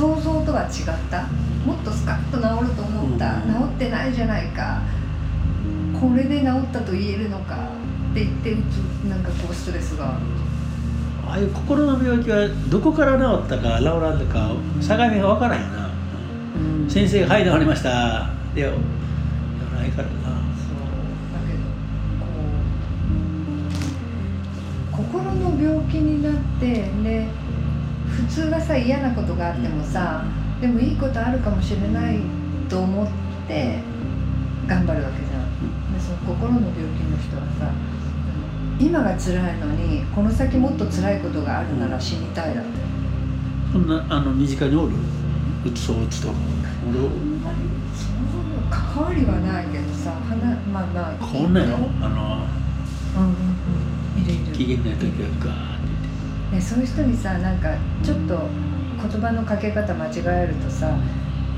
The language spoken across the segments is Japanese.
想像とは違った、もっとスカッと治ると思った、治ってないじゃないか、これで治ったと言えるのかって言ってると、なんかこうストレスがある。ああいう心の病気はどこから治ったか治らんのか境目が分からんよな、うん、先生がはい治りましたではないからな。心の病気になって、ね、普通はさ嫌なことがあってもさ、でもいいことあるかもしれないと思って頑張るわけじゃん。でその心の病気の人はさ、今が辛いのにこの先もっと辛いことがあるなら死にたいだって。そんな身近におる？うつそううつとか。俺はそんな関わりはないけどさ、まあまあ。こんなの機嫌ない時はガーって言って、ね、そういう人にさ、なんかちょっと言葉のかけ方間違えるとさ、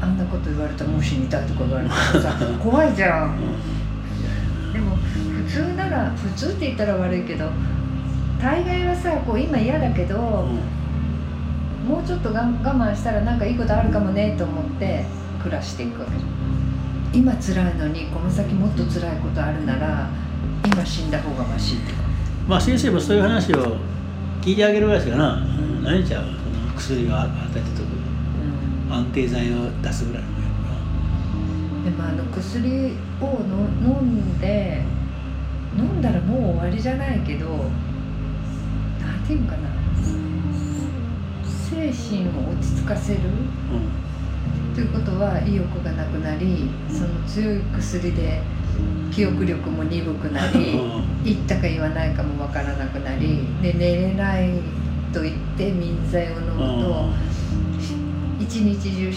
あんなこと言われたらもう死にたいとか言われたらさ怖いじゃん。でも普通なら、普通って言ったら悪いけど、大概はさ、こう今嫌だけど、もうちょっと我慢したらなんかいいことあるかもねと思って暮らしていくわけじゃん。今辛いのにこの先もっと辛いことあるなら今死んだ方がマシってか。まあ、先生もそういう話を聞いてあげるぐらいですかな、うん、何ちゃう薬を与えてとく、うん、安定剤を出すぐらいのもんやろな。でも薬を飲んだらもう終わりじゃないけど、なんていうかな、精神を落ち着かせる、ということは意欲がなくなり、その強い薬で記憶力も鈍くなり、言ったか言わないかもわからなくなり、で寝れないと言って眠剤を飲むと一日中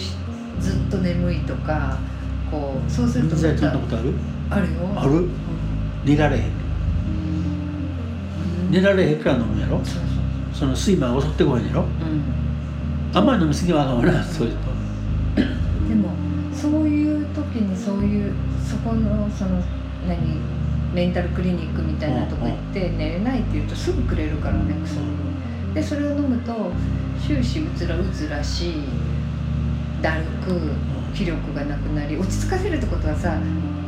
ずっと眠いとか、こうそうするとまた。眠剤飲んだことある？あるよ。ある？うん、寝られへん。寝られへんから飲むやろ。そうそうそう。その睡魔が襲ってこへんやろ。うん、あんまり飲みすぎはあかんわな、そういうと。でもそういう時にそういうそこのその何メンタルクリニックみたいなとこ行って寝れないって言うとすぐくれるからね、薬で。それを飲むと終始うつらうつらし、だるく、気力がなくなり、落ち着かせるってことはさ、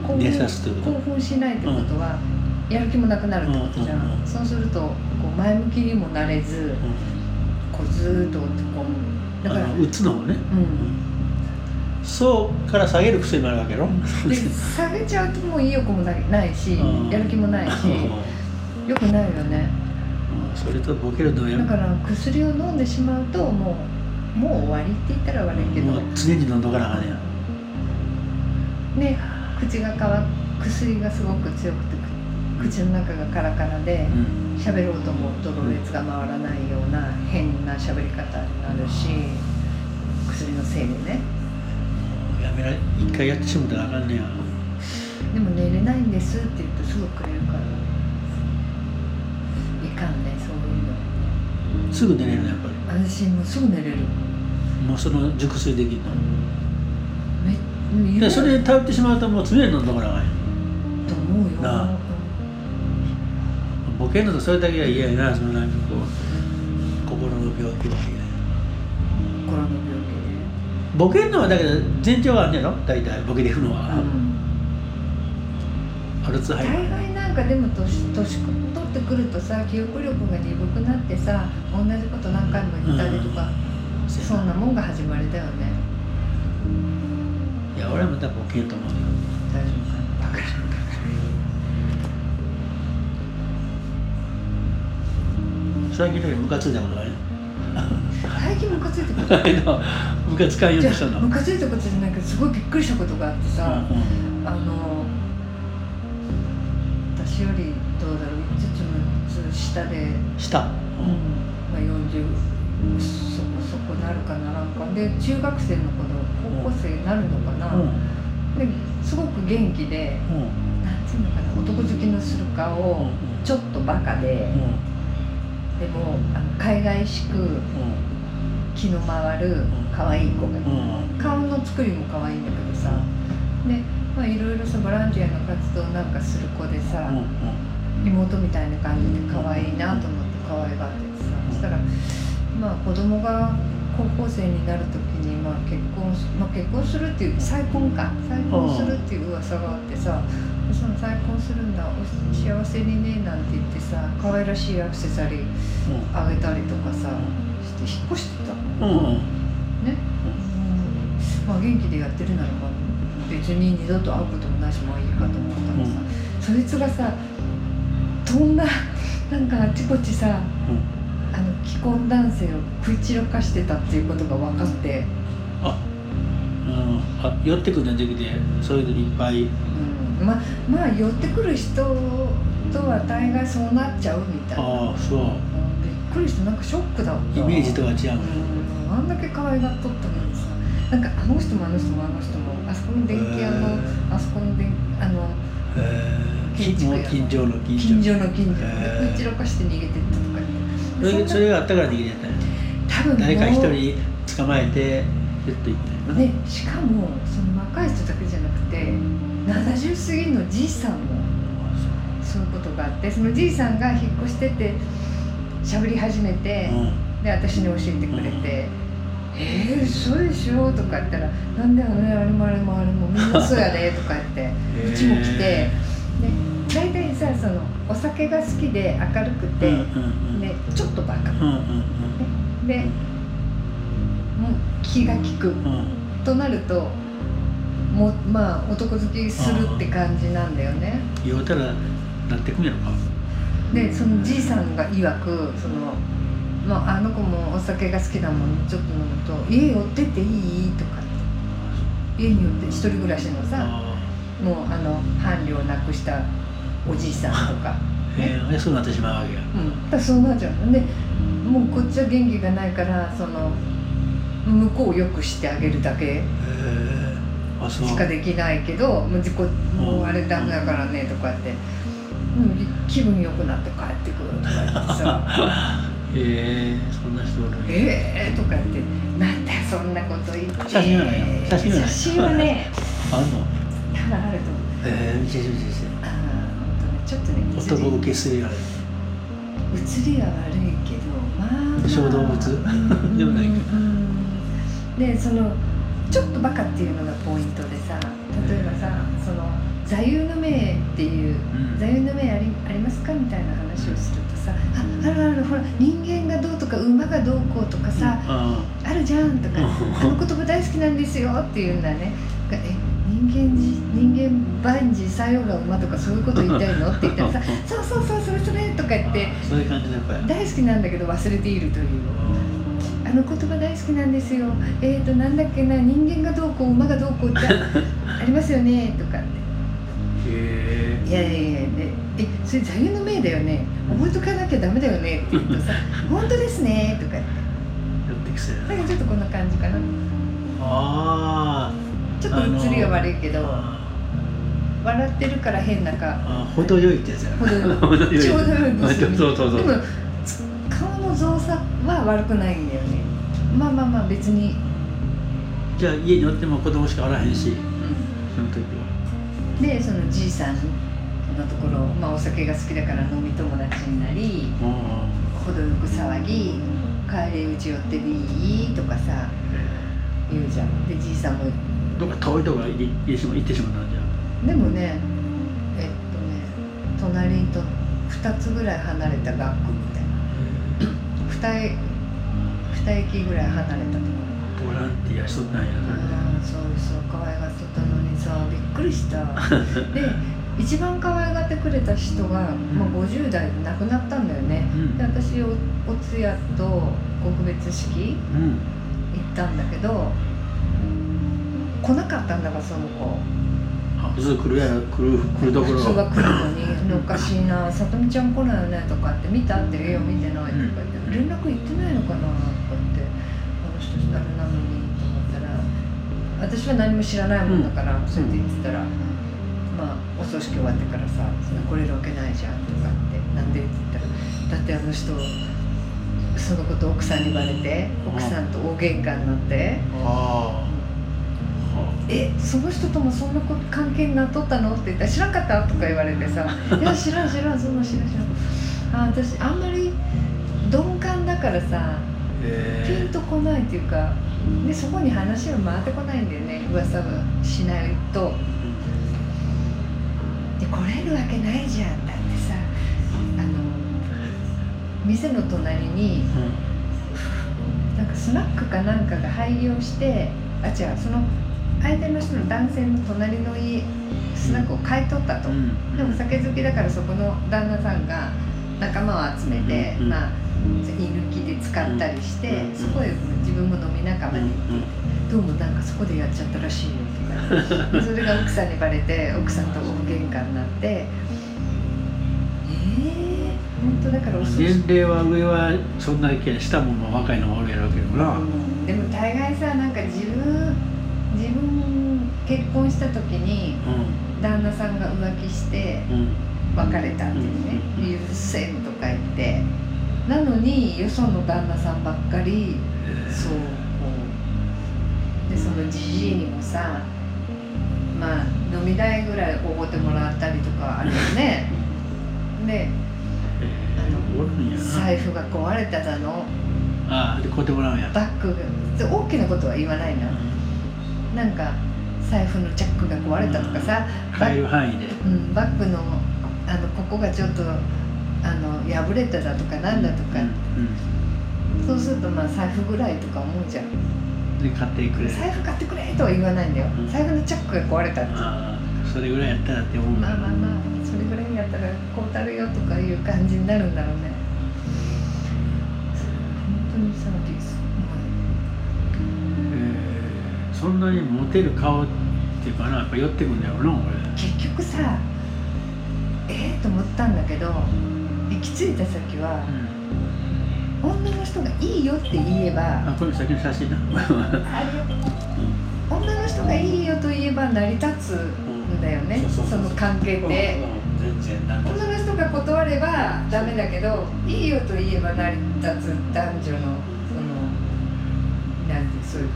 興奮しないってことはやる気もなくなるってことじゃん。そうするとこう前向きにもなれず、こうずっとこうだからうつのもね、そうから下げる薬もあるわけよ。で下げちゃうともう意欲もないし、やる気もないし、良くないよね。それとボケるのや。だから薬を飲んでしまうともう終わりって言ったら悪いけど、もう常に飲んどかなあかんや。ね、口が薬がすごく強くて口の中がカラカラで、喋ろうともろれつが回らないような変な喋り方になるし、薬のせいでね。一回やってしまったらあかんねや。でも寝れないんですって言うとすぐくれるから、いかんね、そういうの。すぐ寝れるのやっぱり。私もうすぐ寝れる。もうその熟睡できるの。それで頼ってしまうともう常に飲んどかなあかんやと思うよなあ。ボケるのとそれだけは嫌やな、そのなんかこう心の病気は嫌や。心の病気。ボケるのはだけど前兆があるんじゃろ、大体ボケていくのは、アルツハイマー。大概なんかでも年取ってくるとさ、記憶力が鈍くなってさ、同じこと何回も言ったりとか、そんなもんが始まりだよね。いや俺はまたボケると思うよ。大丈夫かな、バカじゃん。最近のよりムカついたことがある。最近ムカついてくるムカつかんようにしたの。ムカついたことじゃないけど、すごいびっくりしたことがあってさ、私よりどうだろう、5つ6つ下で下、まあ、40そこそこなるかならんかで、中学生の頃、高校生になるのかな、ですごく元気で、なんていうのかな、男好きのする顔、ちょっとバカで、でも海外しく、気の回る可愛い子が、顔の作りも可愛いんだけどさ、で、まあ、いろいろさボランティアの活動なんかする子でさ、妹みたいな感じで可愛いなと思って可愛がってさ、そしたらまあ子供が高校生になるときに、結婚するっていう再婚か、再婚するっていう噂があってさ、その再婚するんだ、幸せにねなんて言ってさ、可愛らしいアクセサリーあげたりとかさ、して引っ越してたの、ね、まあ元気でやってるならば別に二度と会うこともないし、まあいいかと思ったのさ、そいつがさ、とんだなんかあちこちさ、既婚男性を食い散らかしてたっていうことが分かって、寄ってくる時期でそういうのいっぱい、まあ寄ってくる人とは大概そうなっちゃうみたいな。そう、びっくりして、なんかショックだったイメージとは違う、あんだけ可愛がっとったのにさ、なんかあの人もあの人もあの人も、あそこの電気屋の、あそこの電気、近所の食い散らかして逃げてったとかそれがあったから逃げちゃったんですよ。誰か一人捕まえてずっと行ったよね。しかもその若い人だけじゃなくて、70過ぎのじいさんもそういうことがあって、そのじいさんが引っ越しててしゃべり始めて、で私に教えてくれて、そうでしょとか言ったら、なんだよね、あれもあれもあれもみんなそうやでとか言ってうちも来て、大体さ、そのお酒が好きで明るくて、ね、ちょっとバカ、でもう気が利く、となるとも、まあ男好きするって感じなんだよね。言うたらなってくんやろか。でそのじいさんが曰く、その、まあ、あの子もお酒が好きだもん、ちょっと飲むと家寄ってっていいとか、家に寄って一人暮らしのさ、もう伴侶をなくしたおじいさんとか、そうなってしまうわけや。だそうなっちゃうので、もうこっちは元気がないから、その向こうを良くしてあげるだけしかできないけど、もうあれダメだからねとかって、気分良くなって帰ってくるとか言ってさ、そんな人おるんや。とか言って、なんだそんなこと言って。写真はね、あんの？多分あると思う。ちょっとね、男受けするやれ映りは悪いけど、小動物でもないけど、で、そのちょっとバカっていうのがポイントでさ、例えばさ、その座右の銘っていう、座右の銘ありますかみたいな話をするとさ、あるほら人間がどうとか馬がどうこうとかさ、あるじゃんとか、あの言葉大好きなんですよっていうんだね。人間万事作用が馬とかそういうこと言いたいのって言ったらさ、そうそれとか言って、そういう感じだから大好きなんだけど忘れているという、あの言葉大好きなんですよ、なんだっけな、人間がどうこう馬がどうこうってありますよねとかって、いやそれ座右の銘だよね、覚えとかなきゃダメだよねって言うとさ本当ですねとか言ってやってきそうやな。なんかちょっとこんな感じかな。ちょっと映りが悪いけど、笑ってるから変な程よいってやつやな。ちょうどよいですよね。でも顔の造作は悪くないんだよね。まあ別に。じゃあ家に寄っても子供しかおらへんし、その時は。でそのじいさんのところ、お酒が好きだから飲み友達になり、程よく騒ぎ、帰りうち寄ってでいいとかさ言うじゃん。でじいさんもどっか遠いところに行ってしまったんじゃん。でもね、隣と2つぐらい離れた学区みたいな、2駅ぐらい離れたところ、ボランティアしとったんやな。そう可愛がっとったのにさ、びっくりしたで、一番可愛がってくれた人が、50代で亡くなったんだよね。で私、お通夜と告別式行ったんだけど、来なかったんだから、その子。普通来るところ。普通が来るのに、おかしいな、さとみちゃん来ないよねとかって、見たって、見てないとか言って、連絡行ってないのかなとかって、あの人あれなのにと思ったら、私は何も知らないもんだから、そうやって言ってたら、お葬式終わってからさ、来れるわけないじゃんとかって、なんでって言ったら、だってあの人、そのこと奥さんにバレて、奥さんと大喧嘩になって。その人ともそんな関係になっとったのって言ったら、知らんかったとか言われてさいや知らん、そんな知らん。私あんまり鈍感だからさ、ピンとこないっていうか、でそこに話が回ってこないんだよね、噂はしないと。で来れるわけないじゃん、だってさ、店の隣に、なんかスナックかなんかが廃業して、あ、違う、その相手の人の男性の隣の家、スナックを買い取ったと。でも酒好きだから、そこの旦那さんが仲間を集めて、まあ居抜きで使ったりして、そこへ自分も飲み仲間に行って、どうもなんかそこでやっちゃったらしいよとか、ね、それが奥さんにバレて、奥さんと大喧嘩になって、本当だから年齢は上はそんな意見したもんも若いのもおるやろうけどな、うん、でも大概さ、なんか自分結婚した時に旦那さんが浮気して別れたっていうね、うるせえとか言って、なのによその旦那さんばっかり、そうこうで、そのじじいにもさ、まあ飲み代ぐらいおごってもらったりとかあるよねで、財布が壊れただの、ああ、で買ってもらうんや、バッグが、大きなことは言わないな、なんか財布のチャックが壊れたとかさ、買える範囲で、うん、バッグの、ここがちょっと破れただとかなんだとか、そうするとまあ財布ぐらいとか思うじゃん。で買ってくれ、財布買ってくれとは言わないんだよ、財布のチャックが壊れたって、ああ、それぐらいやったらって思う、まあまあまあ、それぐらいやったらこうたるよとかいう感じになるんだろうね。本当にさ、びっくりする。そんなにモテる顔っていうかな、やっぱ寄ってくんだよな、俺。結局さ、と思ったんだけど、行き着いた先は、女の人がいいよって言えば、あ、これ先の写真だ女の人がいいよと言えば成り立つんだよね、その関係って。女の人が断ればダメだけど、いいよと言えば成り立つ男女のその、なんてそういう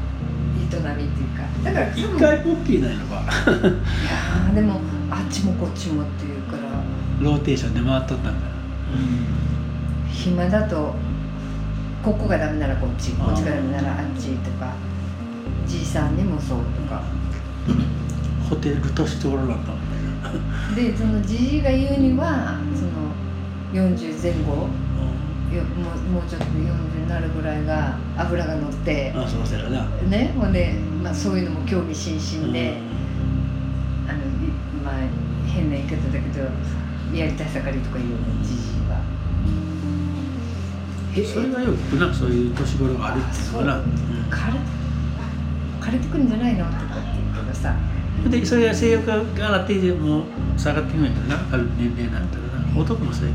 営みっていうか、だから一回ポッキーないのかいやでもあっちもこっちもっていうから、ローテーションで回っとったんだ、暇だとここがダメならこっち、こっちがダメならあっちとか、じいさんにもそうとかホテルとしておらなかったんで、そのじいが言うには、その40前後、もうちょっと40になるぐらいが脂が乗って、あ、そうせらな、ね、ほんで、まあ、そういうのも興味津々で、まあ変な言い方だけど、やりたい盛りとか言うよね、じじいは。それがよくな、そういう年頃があるっていうのかな、枯れてくるんじゃないのとかって言うけどさ、でそれは性欲が上がってもう下がってくるんやけどな、ある年齢になったらな、男もそうや。